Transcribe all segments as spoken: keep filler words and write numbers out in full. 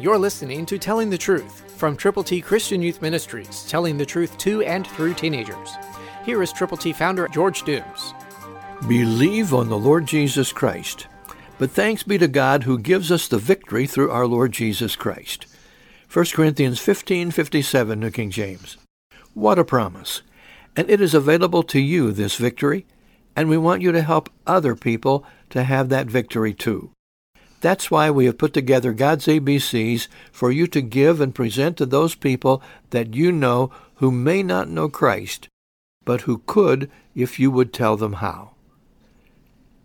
You're listening to Telling the Truth from Triple T Christian Youth Ministries, telling the truth to and through teenagers. Here is Triple T founder George Dooms. Believe on the Lord Jesus Christ. But thanks be to God who gives us the victory through our Lord Jesus Christ. First Corinthians fifteen fifty-seven, New King James. What a promise. And it is available to you, this victory, and we want you to help other people to have that victory too. That's why we have put together God's A B Cs for you to give and present to those people that you know who may not know Christ, but who could if you would tell them how.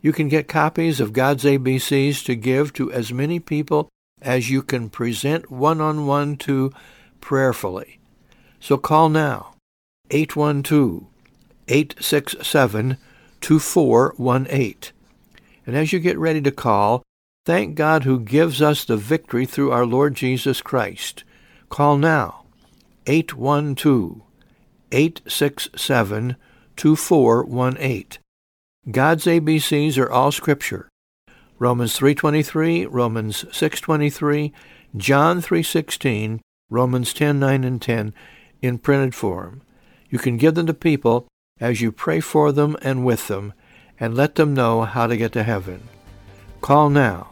You can get copies of God's A B Cs to give to as many people as you can present one-on-one to prayerfully. So call now, eight one two, eight six seven, two four one eight. And as you get ready to call, thank God who gives us the victory through our Lord Jesus Christ. Call now, eight one two, eight six seven, two four one eight. God's A B Cs are all Scripture. Romans three twenty-three, Romans six twenty-three, John three sixteen, Romans ten nine and ten in printed form. You can give them to people as you pray for them and with them, and let them know how to get to heaven. Call now.